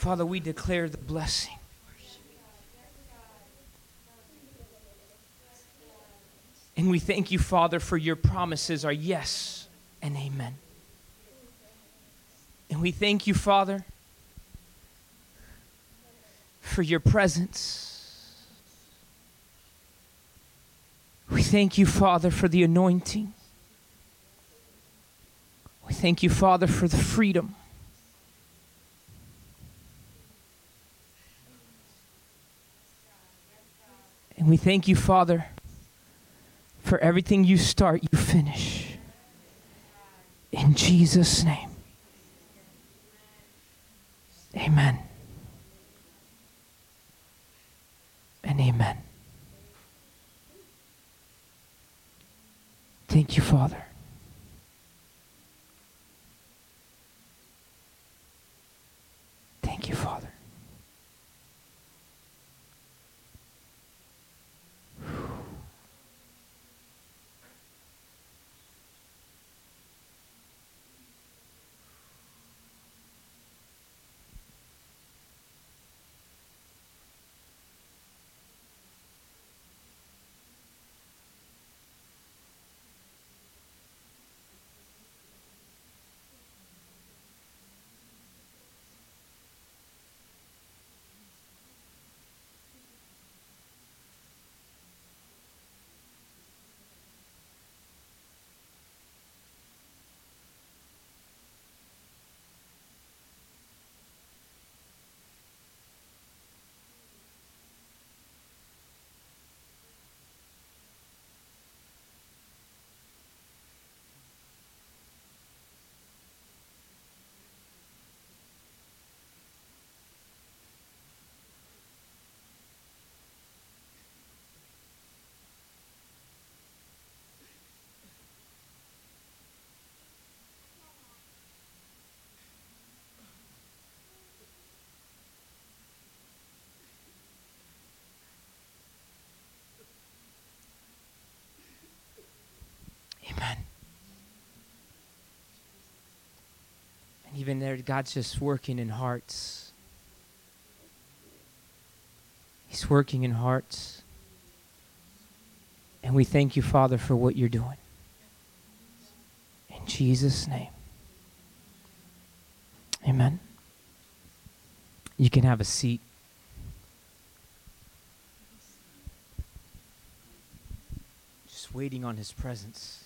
Father, we declare the blessing. And we thank you, Father, for your promises are yes and amen. And we thank you, Father, for your presence. We thank you, Father, for the anointing. We thank you, Father, for the freedom. And we thank you, Father, for everything you start, you finish. In Jesus' name. Amen. And amen. Thank you, Father. Thank you, Father. Even there, God's just working in hearts. He's working in hearts. And we thank you, Father, for what you're doing. In Jesus' name. Amen. You can have a seat. Just waiting on his presence.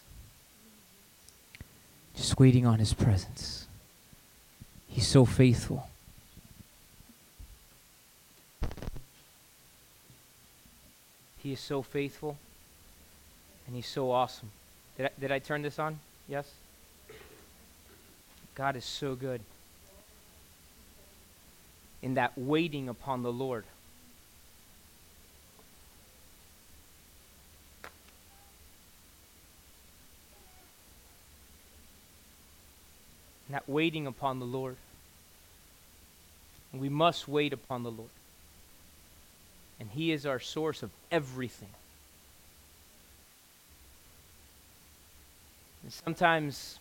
Just waiting on his presence. He's so faithful. He is so faithful, and he's so awesome. Did I turn this on? Yes? God is so good. In that waiting upon the Lord. That waiting upon the Lord. And we must wait upon the Lord. And he is our source of everything. And sometimes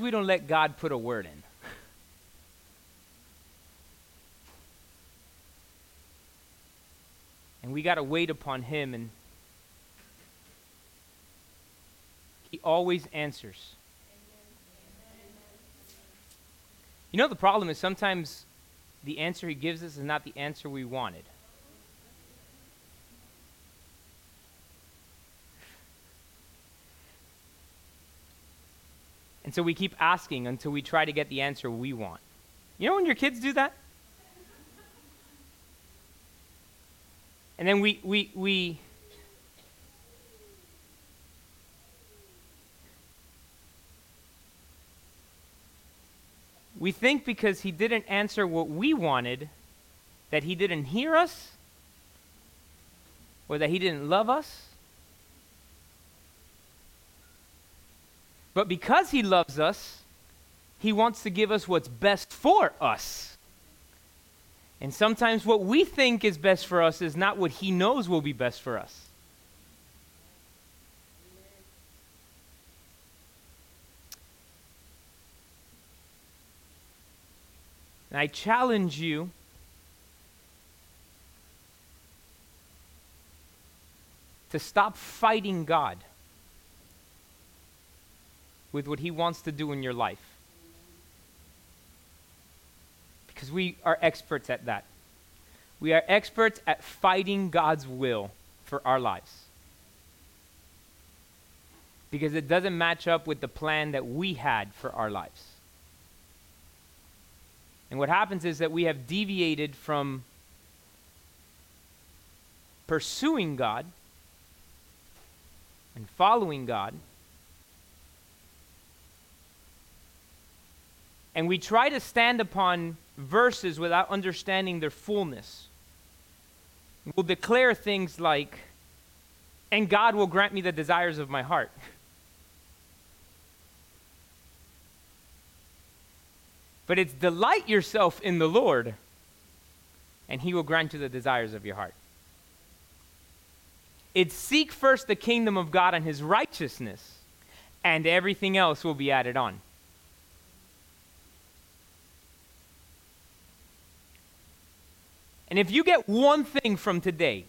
we don't let God put a word in. And we got to wait upon him, and he always answers. You know, the problem is sometimes the answer he gives us is not the answer we wanted. And so we keep asking until we try to get the answer we want. You know when your kids do that? And then we think because he didn't answer what we wanted, that he didn't hear us, or that he didn't love us. But because he loves us, he wants to give us what's best for us. And sometimes what we think is best for us is not what he knows will be best for us. And I challenge you to stop fighting God with what he wants to do in your life. Because we are experts at that. We are experts at fighting God's will for our lives. Because it doesn't match up with the plan that we had for our lives. And what happens is that we have deviated from pursuing God and following God. And we try to stand upon verses without understanding their fullness. We'll declare things like, and God will grant me the desires of my heart. But it's delight yourself in the Lord, and he will grant you the desires of your heart. It's seek first the kingdom of God and his righteousness, and everything else will be added on. And if you get one thing from today,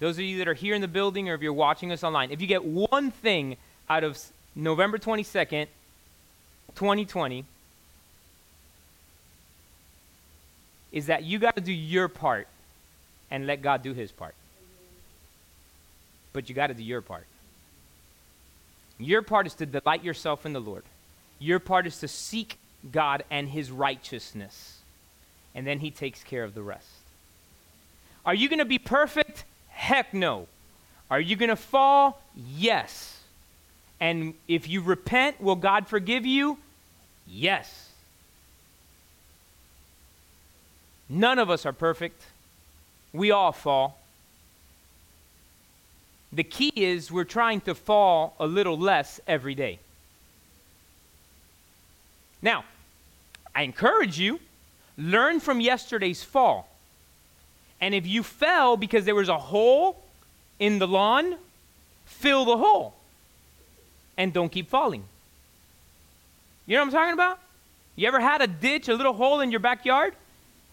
those of you that are here in the building or if you're watching us online, if you get one thing out of November 22nd, 2020, is that you got to do your part and let God do his part. But you got to do your part. Your part is to delight yourself in the Lord. Your part is to seek God and his righteousness. And then he takes care of the rest. Are you going to be perfect? Heck no. Are you going to fall? Yes. And if you repent, will God forgive you? Yes. None of us are perfect. We all fall. The key is we're trying to fall a little less every day. Now, I encourage you, learn from yesterday's fall. And if you fell because there was a hole in the lawn, fill the hole. And don't keep falling. You know what I'm talking about? You ever had a ditch, a little hole in your backyard,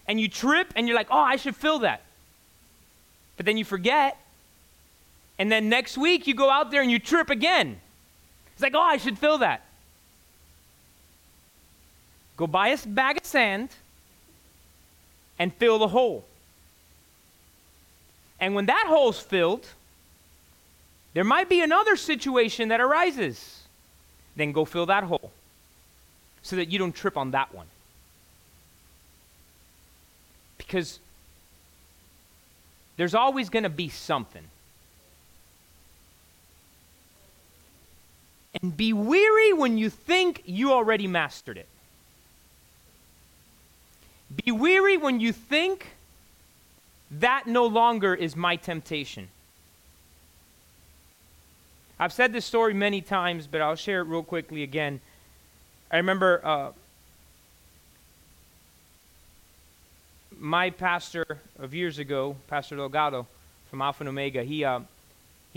and you trip and you're like, oh, I should fill that. But then you forget. And then next week you go out there and you trip again. It's like, oh, I should fill that. Go buy a bag of sand and fill the hole. And when that hole's filled, there might be another situation that arises. Then go fill that hole so that you don't trip on that one. Because there's always going to be something. And be weary when you think you already mastered it. Be weary when you think that no longer is my temptation. I've said this story many times, but I'll share it real quickly again. I remember my pastor of years ago, Pastor Delgado from Alpha and Omega, he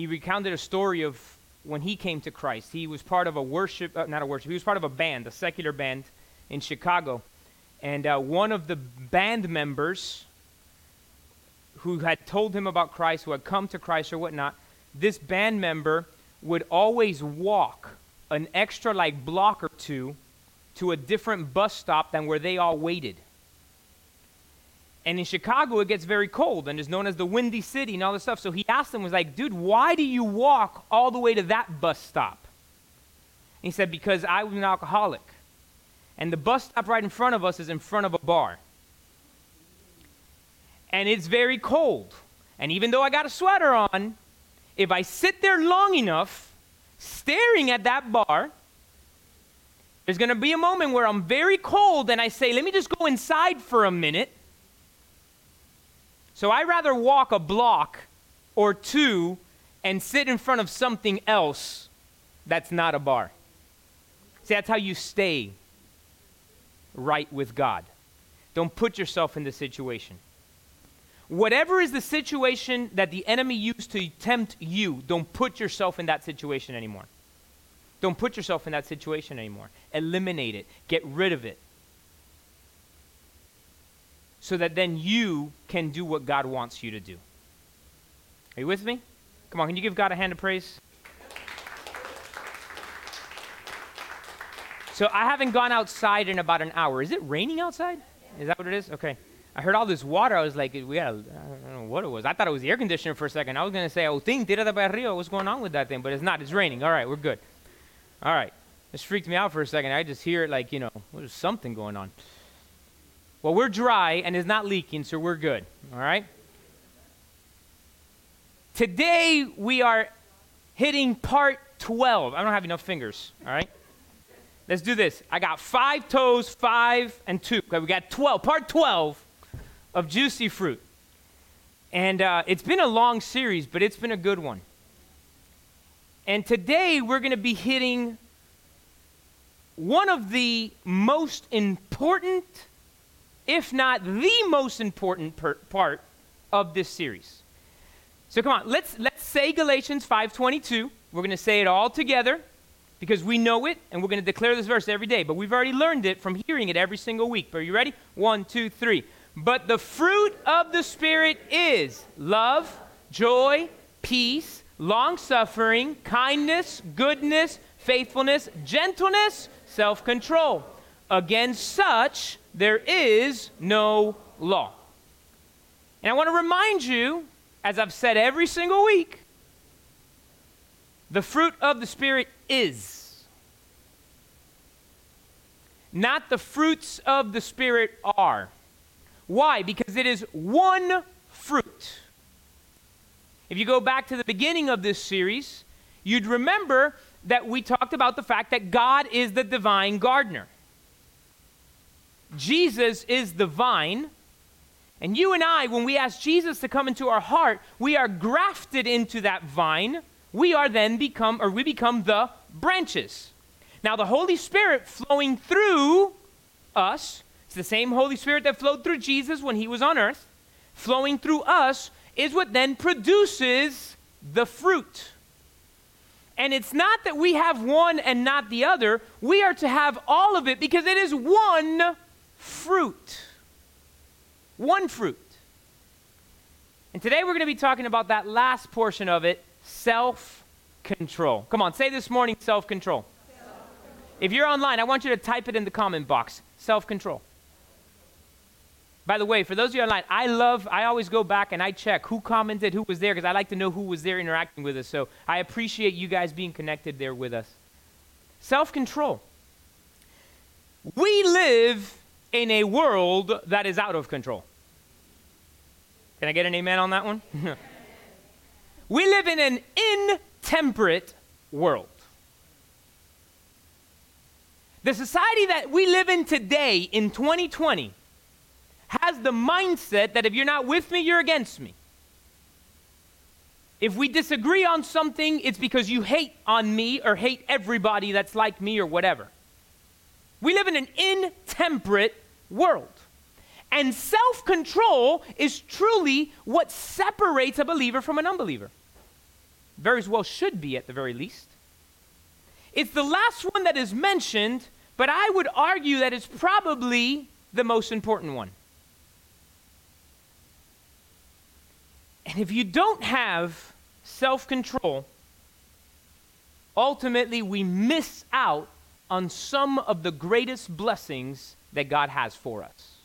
recounted a story of when he came to Christ. He was part of he was part of a band, a secular band in Chicago. And one of the band members who had told him about Christ, who had come to Christ or whatnot, this band member would always walk an extra block or two to a different bus stop than where they all waited. And in Chicago, it gets very cold and is known as the Windy City and all this stuff. So he asked them, was like, dude, why do you walk all the way to that bus stop? And he said, because I was an alcoholic. And the bus stop right in front of us is in front of a bar. And it's very cold. And even though I got a sweater on, if I sit there long enough, staring at that bar, there's going to be a moment where I'm very cold and I say, let me just go inside for a minute. So I'd rather walk a block or two and sit in front of something else that's not a bar. See, that's how you stay right with God. Don't put yourself in the situation. Whatever is the situation that the enemy used to tempt you, don't put yourself in that situation anymore. Don't put yourself in that situation anymore. Eliminate it. Get rid of it. so that then you can do what God wants you to do. Are you with me? Come on, can you give God a hand of praise? So I haven't gone outside in about an hour. Is it raining outside? Is that what it is? Okay. I heard all this water. I was like, I don't know what it was. I thought it was the air conditioner for a second. I was going to say, what's going on with that thing? But it's not. It's raining. All right, we're good. All right. This freaked me out for a second. I just hear it like, there's something going on. Well, we're dry and it's not leaking, so we're good. All right? Today we are hitting part 12. I don't have enough fingers. All right? Let's do this. I got 5 toes, 5 and 2. Okay, we got 12, part 12 of Juicy Fruit. And it's been a long series, but it's been a good one. And today we're going to be hitting one of the most important, if not the most important part of this series. So come on, let's say Galatians 5:22. We're going to say it all together, because we know it, and we're going to declare this verse every day. But we've already learned it from hearing it every single week. But are you ready? 1, 2, 3. But the fruit of the Spirit is love, joy, peace, long-suffering, kindness, goodness, faithfulness, gentleness, self-control. Against such, there is no law. And I want to remind you, as I've said every single week, the fruit of the Spirit is. Not the fruits of the Spirit are. Why? Because it is one fruit. If you go back to the beginning of this series, you'd remember that we talked about the fact that God is the divine gardener. Jesus is the vine. And you and I, when we ask Jesus to come into our heart, we are grafted into that vine. We become the branches. Now, the Holy Spirit flowing through us, it's the same Holy Spirit that flowed through Jesus when he was on earth, flowing through us is what then produces the fruit. And it's not that we have one and not the other. We are to have all of it because it is one fruit. One fruit. And today we're going to be talking about that last portion of it, self-control. Come on, say this morning, self-control. If you're online, I want you to type it in the comment box, self-control. By the way, for those of you online, I always go back and I check who commented, who was there, because I like to know who was there interacting with us. So I appreciate you guys being connected there with us. Self-control. We live in a world that is out of control. Can I get an amen on that one? We live in an intemperate world. The society that we live in today, in 2020, has the mindset that if you're not with me, you're against me. If we disagree on something, it's because you hate on me or hate everybody that's like me or whatever. We live in an intemperate world. And self-control is truly what separates a believer from an unbeliever. Very well should be, at the very least. It's the last one that is mentioned, but I would argue that it's probably the most important one. And if you don't have self-control, ultimately we miss out on some of the greatest blessings that God has for us.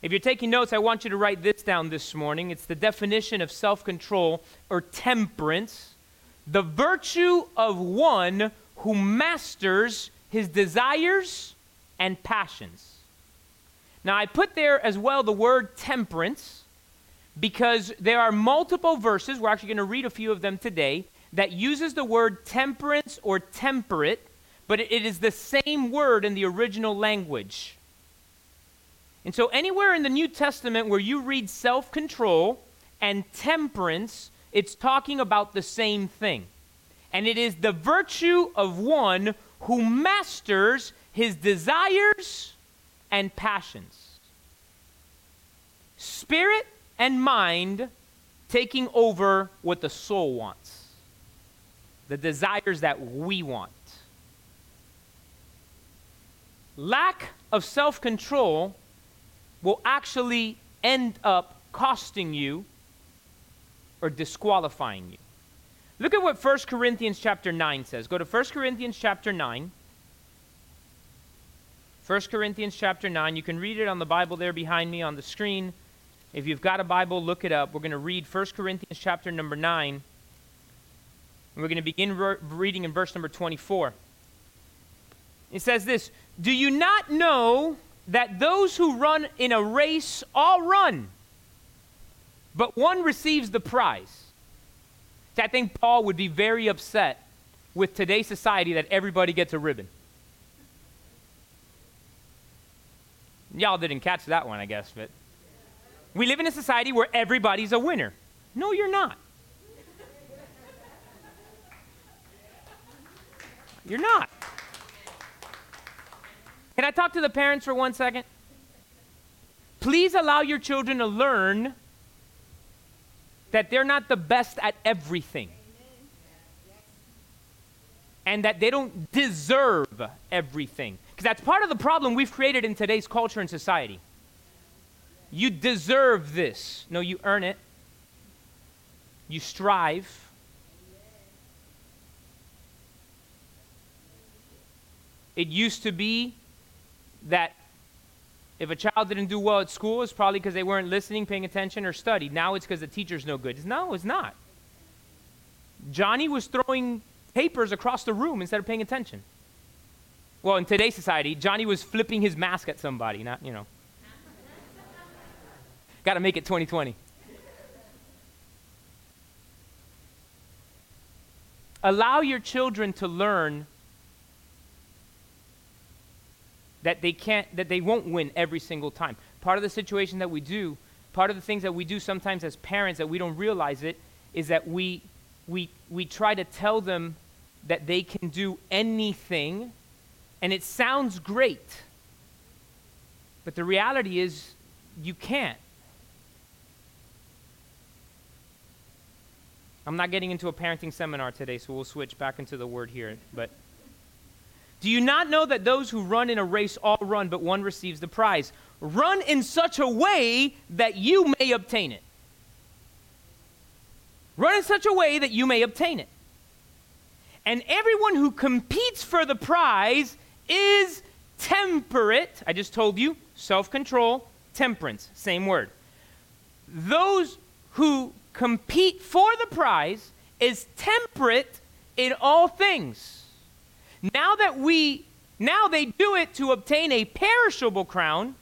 If you're taking notes, I want you to write this down this morning. It's the definition of self-control or temperance, the virtue of one who masters his desires and passions. Now, I put there as well the word temperance because there are multiple verses, we're actually going to read a few of them today, that uses the word temperance or temperate, but it is the same word in the original language. And so anywhere in the New Testament where you read self-control and temperance, it's talking about the same thing. And it is the virtue of one who masters his desires and passions. Spirit and mind taking over what the soul wants, the desires that we want. Lack of self-control will actually end up costing you or disqualifying you. Look at what 1 Corinthians chapter 9 says. Go to 1 Corinthians chapter 9. 1 Corinthians chapter 9. You can read it on the Bible there behind me on the screen. If you've got a Bible, look it up. We're going to read 1 Corinthians chapter number 9. And we're going to begin reading in verse number 24. It says this, "Do you not know that those who run in a race all run, but one receives the prize?" I think Paul would be very upset with today's society that everybody gets a ribbon. Y'all didn't catch that one, I guess, but we live in a society where everybody's a winner. No, you're not. You're not. Can I talk to the parents for 1 second? Please allow your children to learn that they're not the best at everything. And that they don't deserve everything. Because that's part of the problem we've created in today's culture and society. You deserve this. No, you earn it. You strive. It used to be that if a child didn't do well at school, it's probably because they weren't listening, paying attention, or studied. Now it's because the teacher's no good. No, it's not. Johnny was throwing papers across the room instead of paying attention. Well, in today's society, Johnny was flipping his mask at somebody, not, you know. Got to make it 2020. Allow your children to learn that they won't win every single time. Part of the situation that we do, part of the things that we do sometimes as parents that we don't realize it, is that we try to tell them that they can do anything, and it sounds great, but the reality is you can't. I'm not getting into a parenting seminar today, so we'll switch back into the word here, but... "Do you not know that those who run in a race all run, but one receives the prize? Run in such a way that you may obtain it." Run in such a way that you may obtain it. "And everyone who competes for the prize is temperate." I just told you, self-control, temperance, same word. "Those who compete for the prize is temperate in all things. Now they do it to obtain a perishable crown,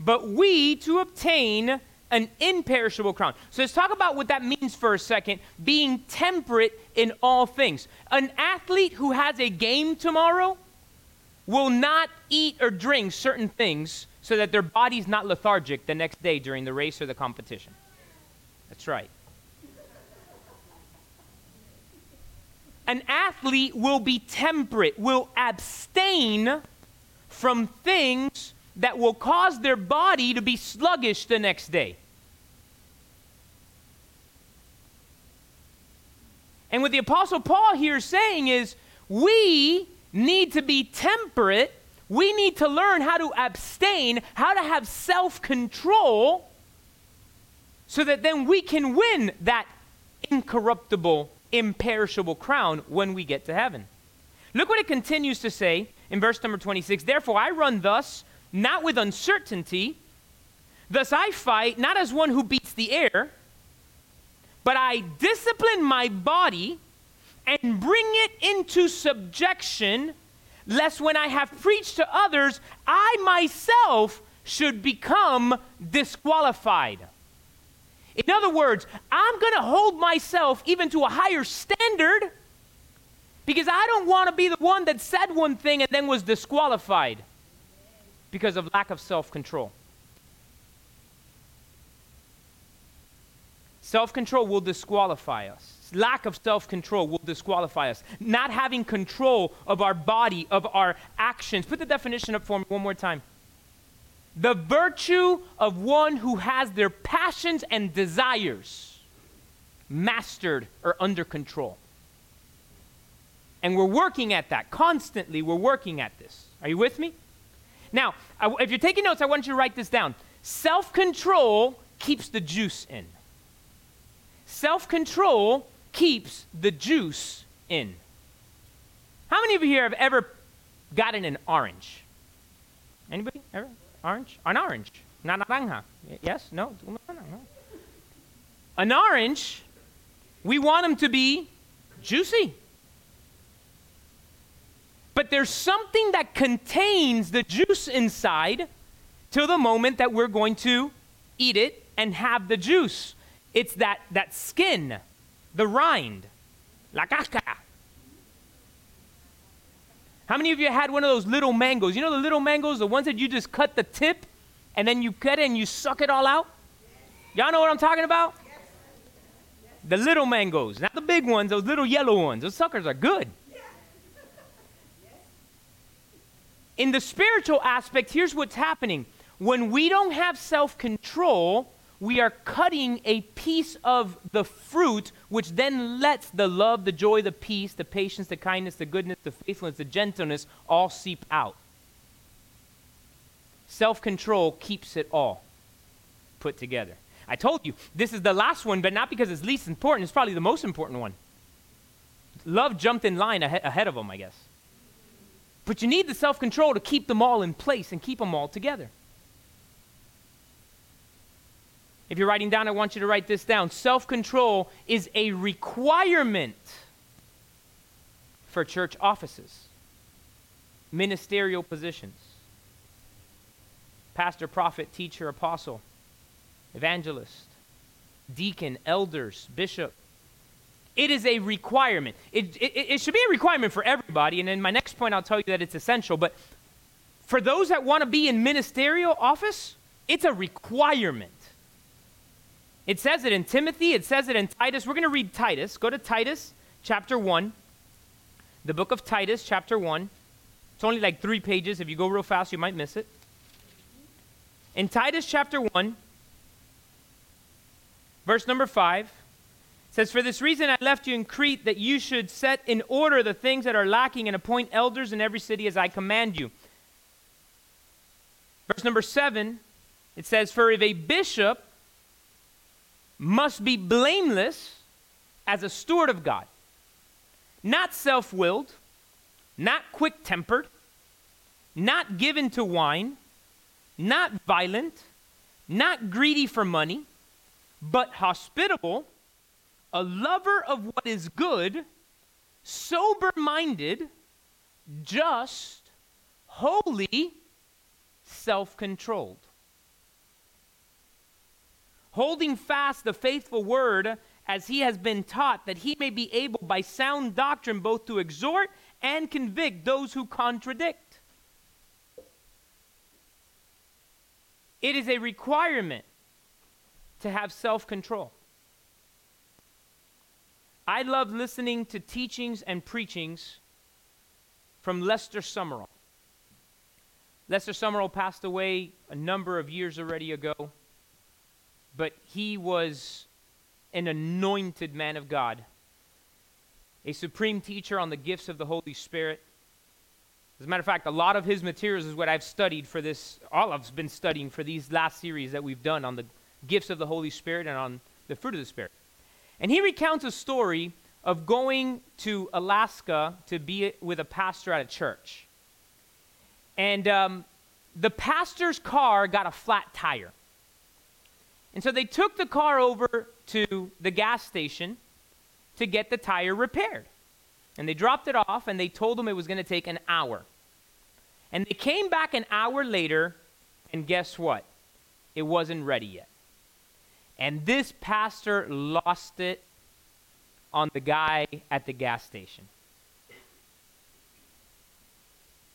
but we to obtain an imperishable crown." So let's talk about what that means for a second, being temperate in all things. An athlete who has a game tomorrow will not eat or drink certain things so that their body's not lethargic the next day during the race or the competition. That's right. An athlete will be temperate, will abstain from things that will cause their body to be sluggish the next day. And what the Apostle Paul here is saying is, we need to be temperate. We need to learn how to abstain, how to have self-control, so that then we can win that incorruptible, imperishable crown when we get to heaven. Look what it continues to say in verse number 26. "Therefore I run thus, not with uncertainty. Thus I fight, not as one who beats the air, but I discipline my body and bring it into subjection, lest when I have preached to others, I myself should become disqualified." In other words, I'm going to hold myself even to a higher standard because I don't want to be the one that said one thing and then was disqualified because of lack of self-control. Self-control will disqualify us. Lack of self-control will disqualify us. Not having control of our body, of our actions. Put the definition up for me one more time. "The virtue of one who has their passions and desires mastered or under control." And we're working at that. Constantly, we're working at this. Are you with me? Now, if you're taking notes, I want you to write this down. Self-control keeps the juice in. Self-control keeps the juice in. How many of you here have ever gotten an orange? Anybody ever? Orange? An orange. Naranja. Yes? No? An orange, we want them to be juicy. But there's something that contains the juice inside till the moment that we're going to eat it and have the juice. It's that skin, the rind, la cascara. How many of you had one of those little mangoes? You know the little mangoes, the ones that you just cut the tip and then you cut it and you suck it all out? Y'all know what I'm talking about? The little mangoes, not the big ones, those little yellow ones. Those suckers are good. In the spiritual aspect, here's what's happening. When we don't have self-control, we are cutting a piece of the fruit, which then lets the love, the joy, the peace, the patience, the kindness, the goodness, the faithfulness, the gentleness all seep out. Self-control keeps it all put together. I told you, this is the last one, but not because it's least important. It's probably the most important one. Love jumped in line ahead of them, I guess. But you need the self-control to keep them all in place and keep them all together. If you're writing down, I want you to write this down. Self-control is a requirement for church offices, ministerial positions, pastor, prophet, teacher, apostle, evangelist, deacon, elders, bishop. It is a requirement. It should be a requirement for everybody. And in my next point, I'll tell you that it's essential. But for those that want to be in ministerial office, it's a requirement. It says it in Timothy. It says it in Titus. We're going to read Titus. Go to Titus chapter 1, the book of Titus chapter 1. It's only like 3 pages. If you go real fast, you might miss it. In Titus chapter 1, verse number 5, it says, "For this reason I left you in Crete, that you should set in order the things that are lacking and appoint elders in every city as I command you." Verse number 7, it says, "For if a bishop must be blameless as a steward of God, not self-willed, not quick-tempered, not given to wine, not violent, not greedy for money, but hospitable, a lover of what is good, sober-minded, just, holy, self-controlled, holding fast the faithful word as he has been taught, that he may be able by sound doctrine both to exhort and convict those who contradict." It is a requirement to have self-control. I love listening to teachings and preachings from Lester Summerall. Lester Summerall passed away a number of years already ago, but he was an anointed man of God, a supreme teacher on the gifts of the Holy Spirit. As a matter of fact, a lot of his materials is what I've studied for this, all I've been studying for these last series that we've done on the gifts of the Holy Spirit and on the fruit of the Spirit. And he recounts a story of going to Alaska to be with a pastor at a church. And the pastor's car got a flat tire. And so they took the car over to the gas station to get the tire repaired. And they dropped it off, and they told him it was going to take an hour. And they came back an hour later, and guess what? It wasn't ready yet. And this pastor lost it on the guy at the gas station.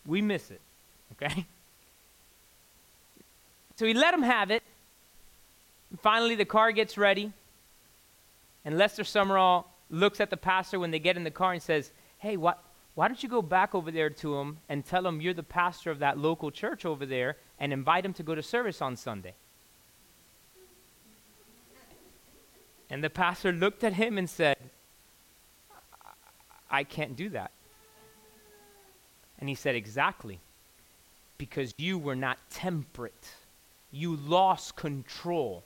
We miss it, okay? So he let him have it. Finally, the car gets ready. And Lester Summerall looks at the pastor when they get in the car and says, "Hey, why don't you go back over there to him and tell him you're the pastor of that local church over there and invite him to go to service on Sunday?" And the pastor looked at him and said, "I can't do that." And he said, "Exactly, because you were not temperate you lost control.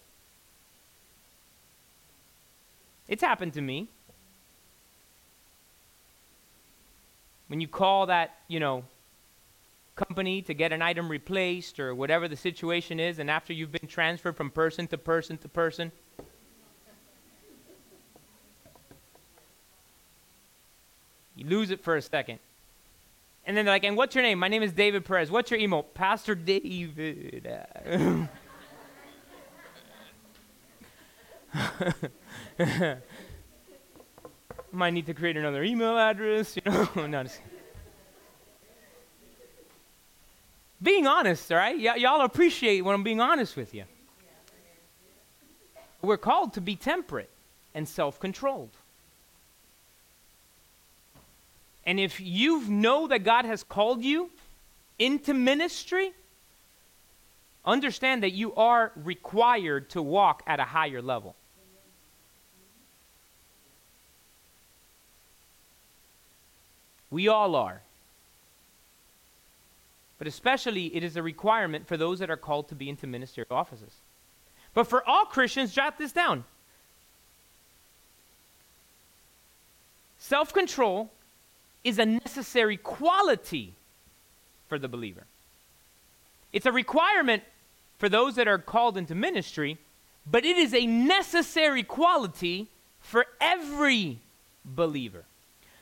It's happened to me. When you call that, company to get an item replaced or whatever the situation is, and after you've been transferred from person to person to person, you lose it for a second. And then they're like, and what's your name? My name is David Perez. What's your email? Pastor David. Might need to create another email address, No, just kidding. Being honest, all right? Y'all appreciate when I'm being honest with you. We're called to be temperate and self-controlled. And if you know that God has called you into ministry, understand that you are required to walk at a higher level. We all are. But especially, it is a requirement for those that are called to be into ministerial offices. But for all Christians, jot this down. Self-control is a necessary quality for the believer. It's a requirement for those that are called into ministry, but it is a necessary quality for every believer.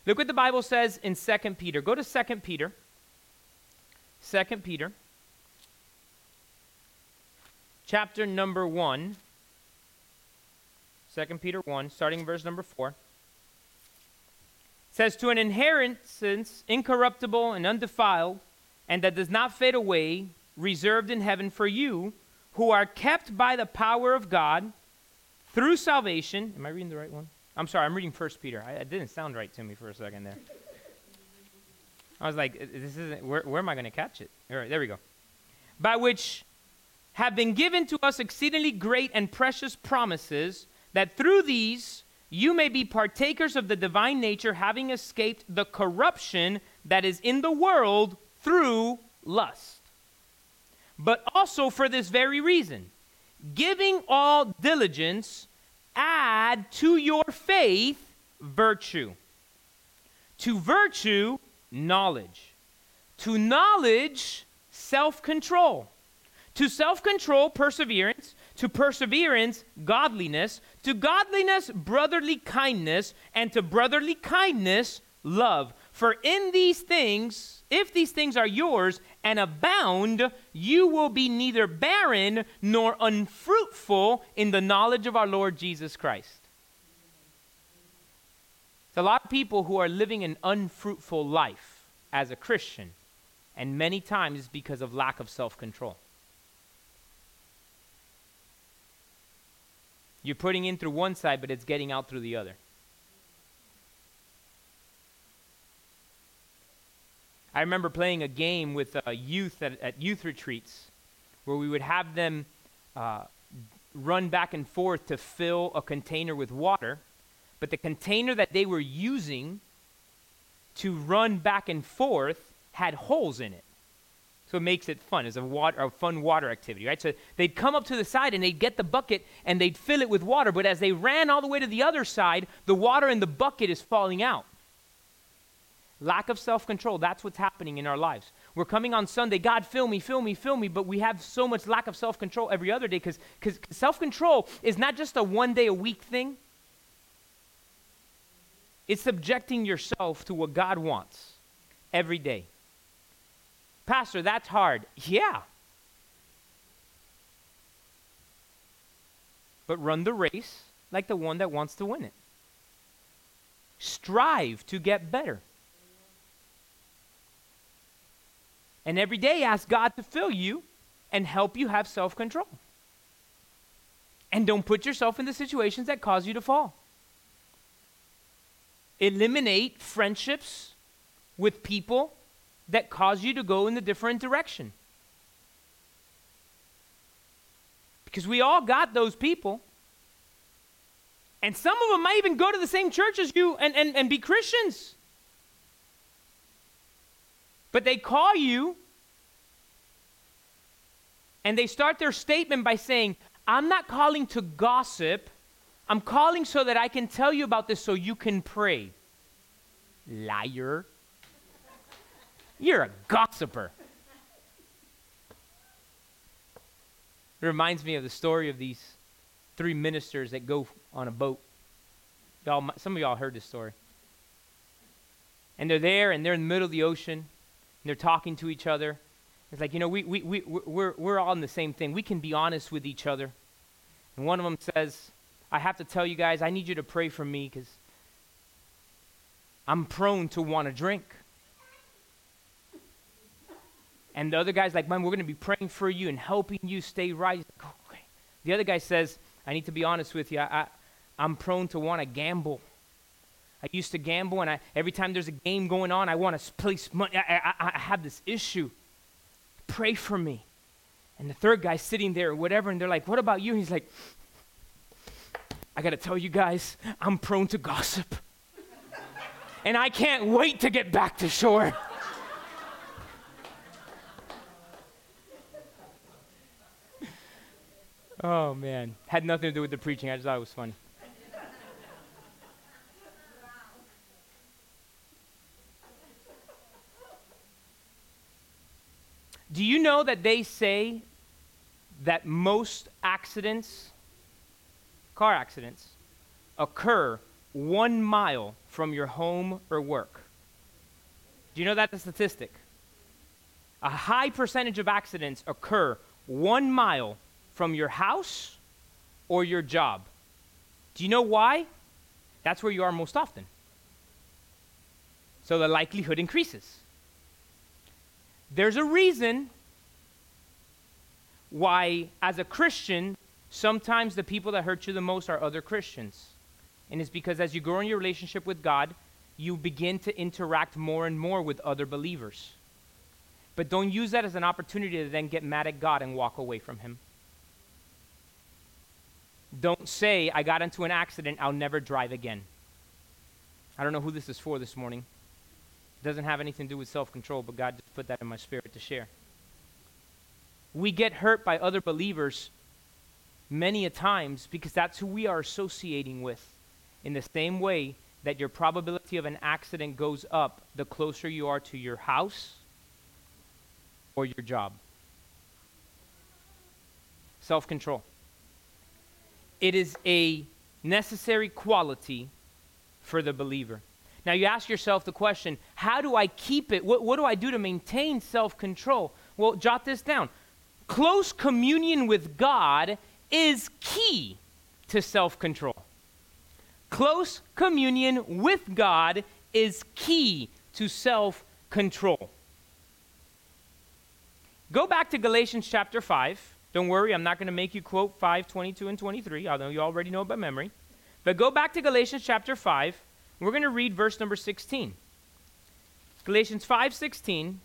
Look what the Bible says in 2 Peter. Go to 2 Peter. 2 Peter, chapter number 1. 2 Peter 1, starting verse number 4. Says, to an inheritance incorruptible and undefiled, and that does not fade away, reserved in heaven for you, who are kept by the power of God through salvation. Am I reading the right one? I'm sorry, I'm reading 1 Peter. It didn't sound right to me for a second there. I was like, this isn't, where am I going to catch it? All right, there we go. By which have been given to us exceedingly great and precious promises, that through these you may be partakers of the divine nature, having escaped the corruption that is in the world through lust. But also for this very reason, giving all diligence, add to your faith virtue. To virtue, knowledge. To knowledge, self-control. To self-control, perseverance. To perseverance, godliness. To godliness, brotherly kindness. And to brotherly kindness, love. For in these things, if these things are yours and abound, you will be neither barren nor unfruitful in the knowledge of our Lord Jesus Christ. There's a lot of people who are living an unfruitful life as a Christian, and many times it's because of lack of self-control. You're putting in through one side, but it's getting out through the other. I remember playing a game with youth at youth retreats where we would have them run back and forth to fill a container with water, but the container that they were using to run back and forth had holes in it. So it makes it fun. It's a fun water activity, right? So they'd come up to the side and they'd get the bucket and they'd fill it with water. But as they ran all the way to the other side, the water in the bucket is falling out. Lack of self-control. That's what's happening in our lives. We're coming on Sunday. God, fill me, fill me, fill me. But we have so much lack of self-control every other day because self-control is not just a one day a week thing. It's subjecting yourself to what God wants every day. Pastor, that's hard. Yeah. But run the race like the one that wants to win it. Strive to get better. And every day ask God to fill you and help you have self-control. And don't put yourself in the situations that cause you to fall. Eliminate friendships with people that cause you to go in a different direction. Because we all got those people. And some of them might even go to the same church as you and be Christians. But they call you And they start their statement by saying, I'm not calling to gossip. I'm calling so that I can tell you about this so you can pray. Liar. You're a gossiper. It reminds me of the story of these three ministers that go on a boat. Y'all, some of y'all heard this story. And they're there, and they're in the middle of the ocean, and they're talking to each other. It's like, you know, we're all in the same thing. We can be honest with each other. And one of them says, I have to tell you guys, I need you to pray for me because I'm prone to want to drink. And the other guy's like, man, we're going to be praying for you and helping you stay right. He's like, okay. The other guy says, I need to be honest with you. I'm prone to want to gamble. I used to gamble, and every time there's a game going on, I want to place money. I have this issue. Pray for me. And the third guy's sitting there or whatever, and they're like, what about you? And he's like, I got to tell you guys, I'm prone to gossip. And I can't wait to get back to shore. Oh, man. Had nothing to do with the preaching. I just thought it was funny. Do you know that they say that most accidents, car accidents, occur 1 mile from your home or work? Do you know that's a statistic? A high percentage of accidents occur 1 mile from your house or your job. Do you know why? That's where you are most often. So the likelihood increases. There's a reason why, as a Christian, sometimes the people that hurt you the most are other Christians. And it's because as you grow in your relationship with God, you begin to interact more and more with other believers. But don't use that as an opportunity to then get mad at God and walk away from Him. Don't say, I got into an accident, I'll never drive again. I don't know who this is for this morning. It doesn't have anything to do with self-control, but God just put that in my spirit to share. We get hurt by other believers many a times because that's who we are associating with. In the same way that your probability of an accident goes up the closer you are to your house or your job. Self-control. It is a necessary quality for the believer. Now you ask yourself the question, how do I keep it? What do I do to maintain self-control? Well, jot this down. Close communion with God is key to self-control. Close communion with God is key to self-control. Go back to Galatians chapter 5. Don't worry, I'm not going to make you quote 5, 22, and 23, although you already know it by memory. But go back to Galatians chapter 5. We're going to read verse number 16. Galatians 5:16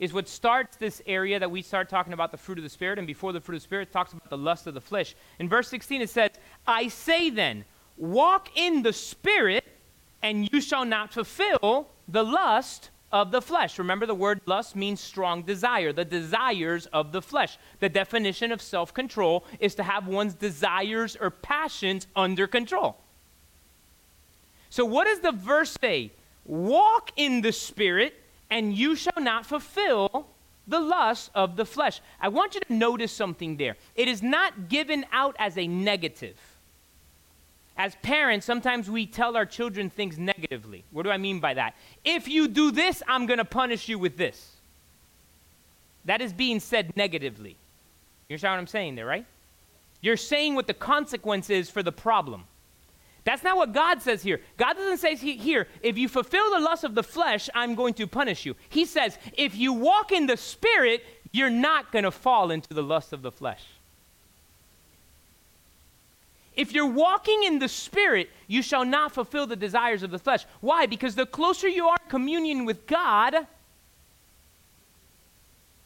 is what starts this area that we start talking about the fruit of the Spirit. And before the fruit of the Spirit, it talks about the lust of the flesh. In verse 16, it says, I say then, walk in the Spirit, and you shall not fulfill the lust of the flesh. Remember, the word lust means strong desire, the desires of the flesh. The definition of self-control is to have one's desires or passions under control. So what does the verse say? Walk in the Spirit, and you shall not fulfill the lust of the flesh. I want you to notice something there. It is not given out as a negative. As parents, sometimes we tell our children things negatively. What do I mean by that? If you do this, I'm going to punish you with this. That is being said negatively. You understand what I'm saying there, right? You're saying what the consequence is for the problem. That's not what God says here. God doesn't say here, if you fulfill the lust of the flesh, I'm going to punish you. He says, if you walk in the Spirit, you're not going to fall into the lust of the flesh. If you're walking in the Spirit, you shall not fulfill the desires of the flesh. Why? Because the closer you are in communion with God,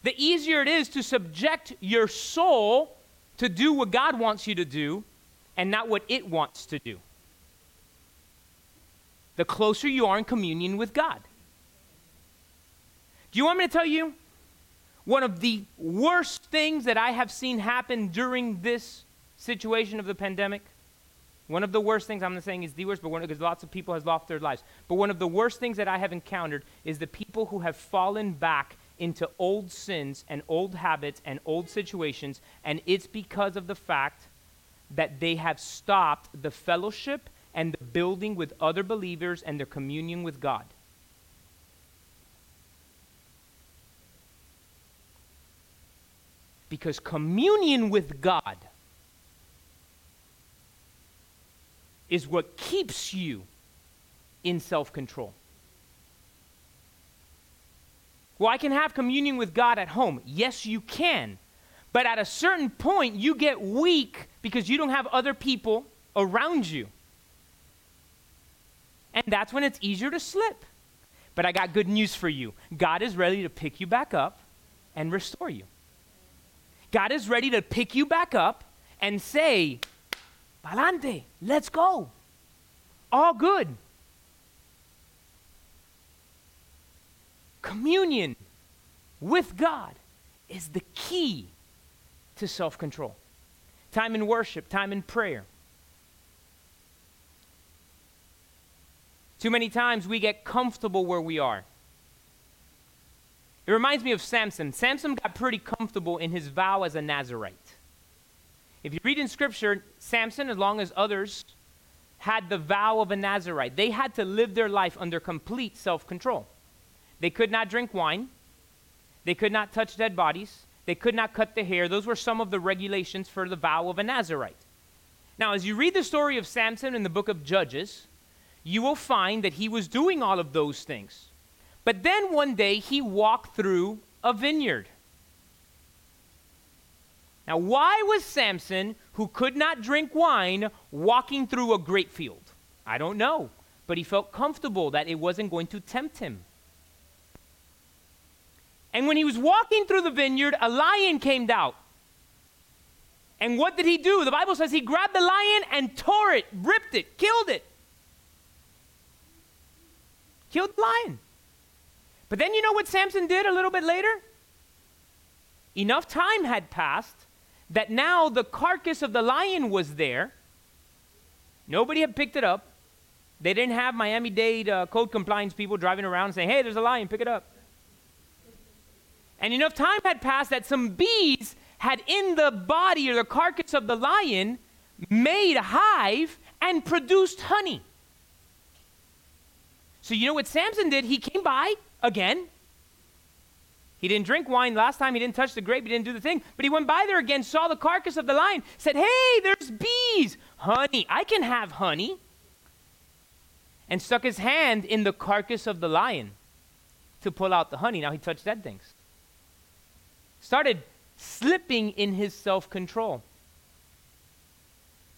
the easier it is to subject your soul to do what God wants you to do and not what it wants to do. The closer you are in communion with God. Do you want me to tell you? One of the worst things that I have seen happen during this situation of the pandemic, one of the worst things, I'm not saying is the worst, but because lots of people have lost their lives, but one of the worst things that I have encountered is the people who have fallen back into old sins and old habits and old situations, and it's because of the fact that they have stopped the fellowship and the building with other believers and their communion with God. Because communion with God is what keeps you in self-control. Well, I can have communion with God at home. Yes, you can. But at a certain point, you get weak because you don't have other people around you. And that's when it's easier to slip. But I got good news for you. God is ready to pick you back up and restore you. God is ready to pick you back up and say, "Pa'lante, let's go. All good." Communion with God is the key to self-control. Time in worship, time in prayer. Too many times we get comfortable where we are. It reminds me of Samson. Samson got pretty comfortable in his vow as a Nazirite. If you read in Scripture, Samson, as long as others, had the vow of a Nazirite. They had to live their life under complete self-control. They could not drink wine. They could not touch dead bodies. They could not cut the hair. Those were some of the regulations for the vow of a Nazirite. Now, as you read the story of Samson in the book of Judges, you will find that he was doing all of those things. But then one day, he walked through a vineyard. Now, why was Samson, who could not drink wine, walking through a grape field? I don't know, but he felt comfortable that it wasn't going to tempt him. And when he was walking through the vineyard, a lion came out. And what did he do? The Bible says he grabbed the lion and tore it, ripped it, killed it. Killed the lion. But then you know what Samson did a little bit later? Enough time had passed that now the carcass of the lion was there. Nobody had picked it up. They didn't have Miami-Dade code compliance people driving around saying, "Hey, there's a lion, pick it up." And enough time had passed that some bees had in the body or the carcass of the lion made a hive and produced honey. So you know what Samson did? He came by again. He didn't drink wine last time. He didn't touch the grape. He didn't do the thing. But he went by there again, saw the carcass of the lion, said, "Hey, there's bees. Honey. I can have honey." And stuck his hand in the carcass of the lion to pull out the honey. Now he touched dead things. Started slipping in his self-control.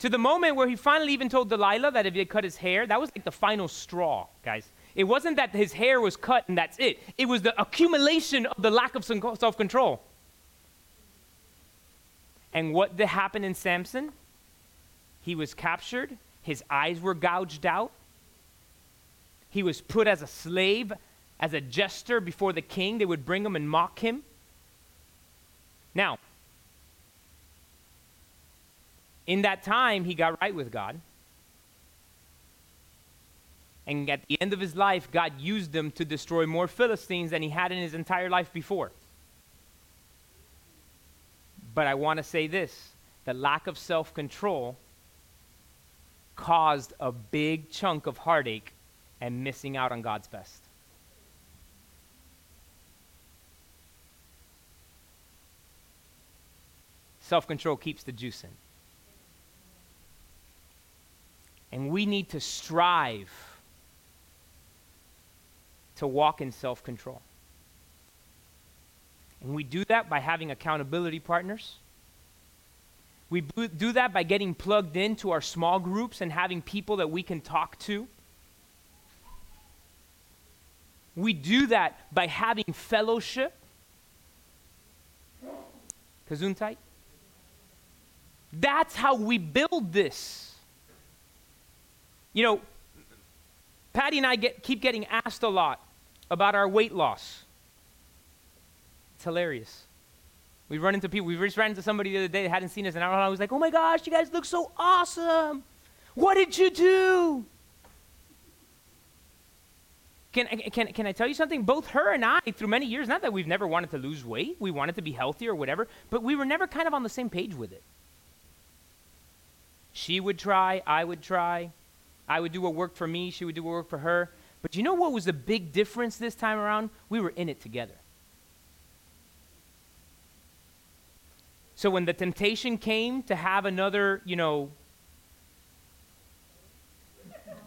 To the moment where he finally even told Delilah that if they cut his hair, that was like the final straw, guys. It wasn't that his hair was cut and that's it. It was the accumulation of the lack of self-control. And what did happen in Samson? He was captured. His eyes were gouged out. He was put as a slave, as a jester before the king. They would bring him and mock him. Now, in that time, he got right with God. And at the end of his life, God used him to destroy more Philistines than he had in his entire life before. But I want to say this. The lack of self-control caused a big chunk of heartache and missing out on God's best. Self-control keeps the juice in. And we need to strive to walk in self-control. And we do that by having accountability partners. We do that by getting plugged into our small groups and having people that we can talk to. We do that by having fellowship. Gesundheit. That's how we build this. You know, Patty and I keep getting asked a lot about our weight loss. It's hilarious. We run into people. We just ran into somebody the other day that hadn't seen us in an hour and I was like, oh my gosh, you guys look so awesome. What did you do? Can I tell you something? Both her and I, through many years, not that we've never wanted to lose weight, we wanted to be healthier or whatever, but we were never kind of on the same page with it. She would try, I would try. I would do what worked for me, she would do what worked for her. But you know what was the big difference this time around? We were in it together. So when the temptation came to have another, you know,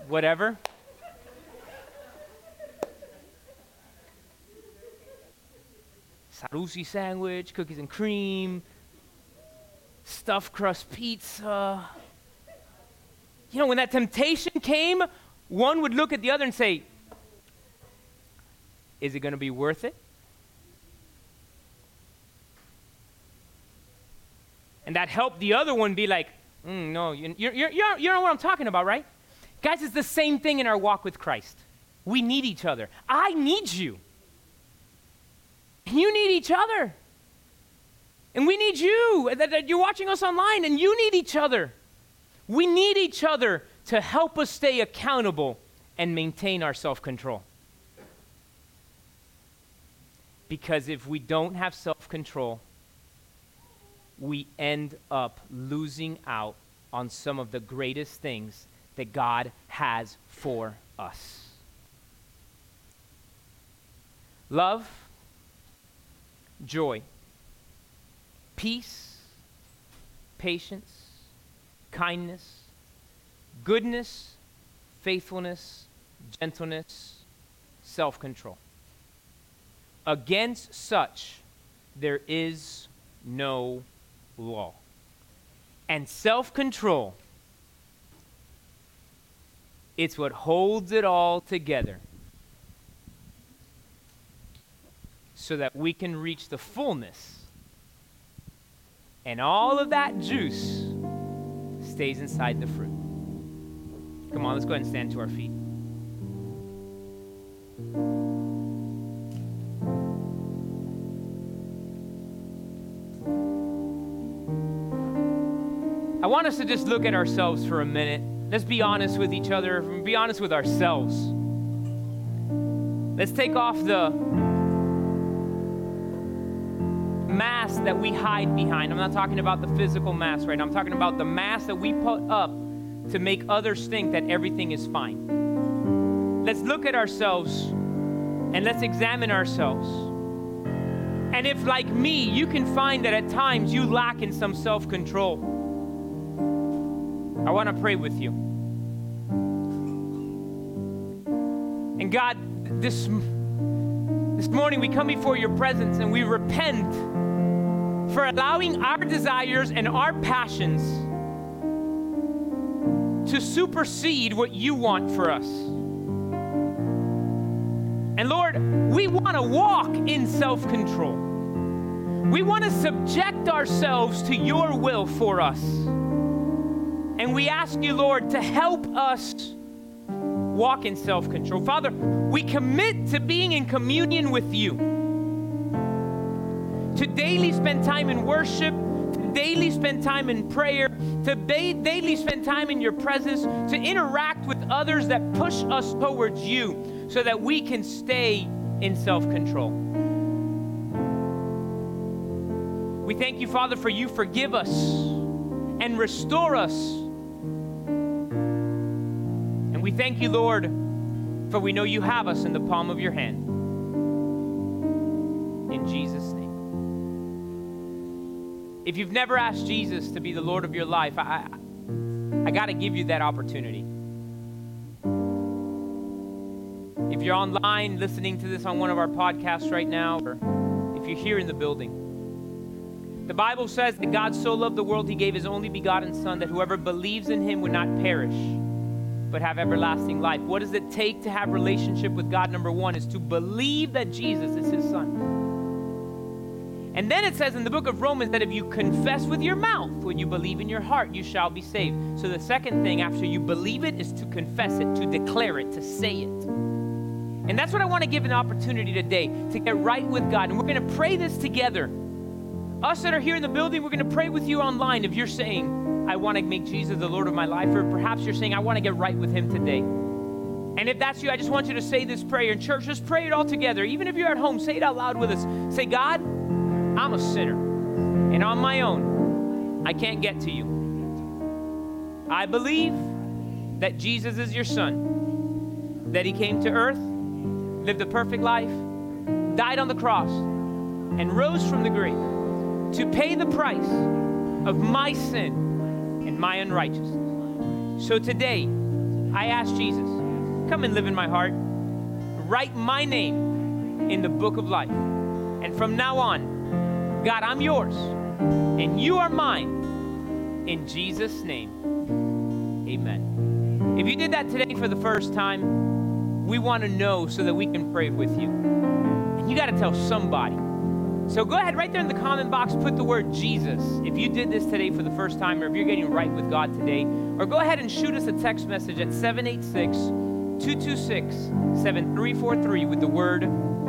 whatever, sarusi sandwich, cookies and cream, stuffed crust pizza. You know, when that temptation came, one would look at the other and say, is it going to be worth it? And that helped the other one be like, no, you know what I'm talking about, right? Guys, it's the same thing in our walk with Christ. We need each other. I need you. You need each other. And we need you. You're watching us online and you need each other. We need each other to help us stay accountable and maintain our self-control. Because if we don't have self-control, we end up losing out on some of the greatest things that God has for us. Love, joy, peace, patience, kindness, goodness, faithfulness, gentleness, self-control. Against such there is no law. And self-control, it's what holds it all together so that we can reach the fullness and all of that juice stays inside the fruit. Come on, let's go ahead and stand to our feet. I want us to just look at ourselves for a minute. Let's be honest with each other, be honest with ourselves. Let's take off the mask that we hide behind. I'm not talking about the physical mask right now. I'm talking about the mask that we put up to make others think that everything is fine. Let's look at ourselves and let's examine ourselves. And if, like me, you can find that at times you lack in some self-control, I want to pray with you. And God, this morning we come before your presence and we repent for allowing our desires and our passions to supersede what you want for us. And Lord, we want to walk in self-control. We want to subject ourselves to your will for us. And we ask you, Lord, to help us walk in self-control. Father, we commit to being in communion with you, to daily spend time in worship, to daily spend time in prayer, to daily spend time in your presence, to interact with others that push us towards you so that we can stay in self-control. We thank you, Father, for you forgive us and restore us. And we thank you, Lord, for we know you have us in the palm of your hand. In Jesus' name. If you've never asked Jesus to be the Lord of your life, I got to give you that opportunity. If you're online listening to this on one of our podcasts right now, or if you're here in the building, the Bible says that God so loved the world, he gave his only begotten Son, that whoever believes in him would not perish, but have everlasting life. What does it take to have relationship with God? Number one is to believe that Jesus is his Son. And then it says in the book of Romans that if you confess with your mouth what you believe in your heart, you shall be saved. So the second thing after you believe it is to confess it, to declare it, to say it. And that's what I want to give an opportunity today, to get right with God. And we're going to pray this together. Us that are here in the building, we're going to pray with you online. If you're saying, I want to make Jesus the Lord of my life, or perhaps you're saying, I want to get right with him today. And if that's you, I just want you to say this prayer. In church, just pray it all together. Even if you're at home, say it out loud with us. Say, God, I'm a sinner. And on my own, I can't get to you. I believe that Jesus is your son, that he came to earth, lived a perfect life, died on the cross, and rose from the grave to pay the price of my sin and my unrighteousness. So today, I ask Jesus, come and live in my heart. Write my name in the book of life. And from now on, God, I'm yours, and you are mine. In Jesus' name, amen. If you did that today for the first time, we want to know so that we can pray with you. And you got to tell somebody. So go ahead, right there in the comment box, put the word Jesus if you did this today for the first time, or if you're getting right with God today. Or go ahead and shoot us a text message at 786-226-7343 with the word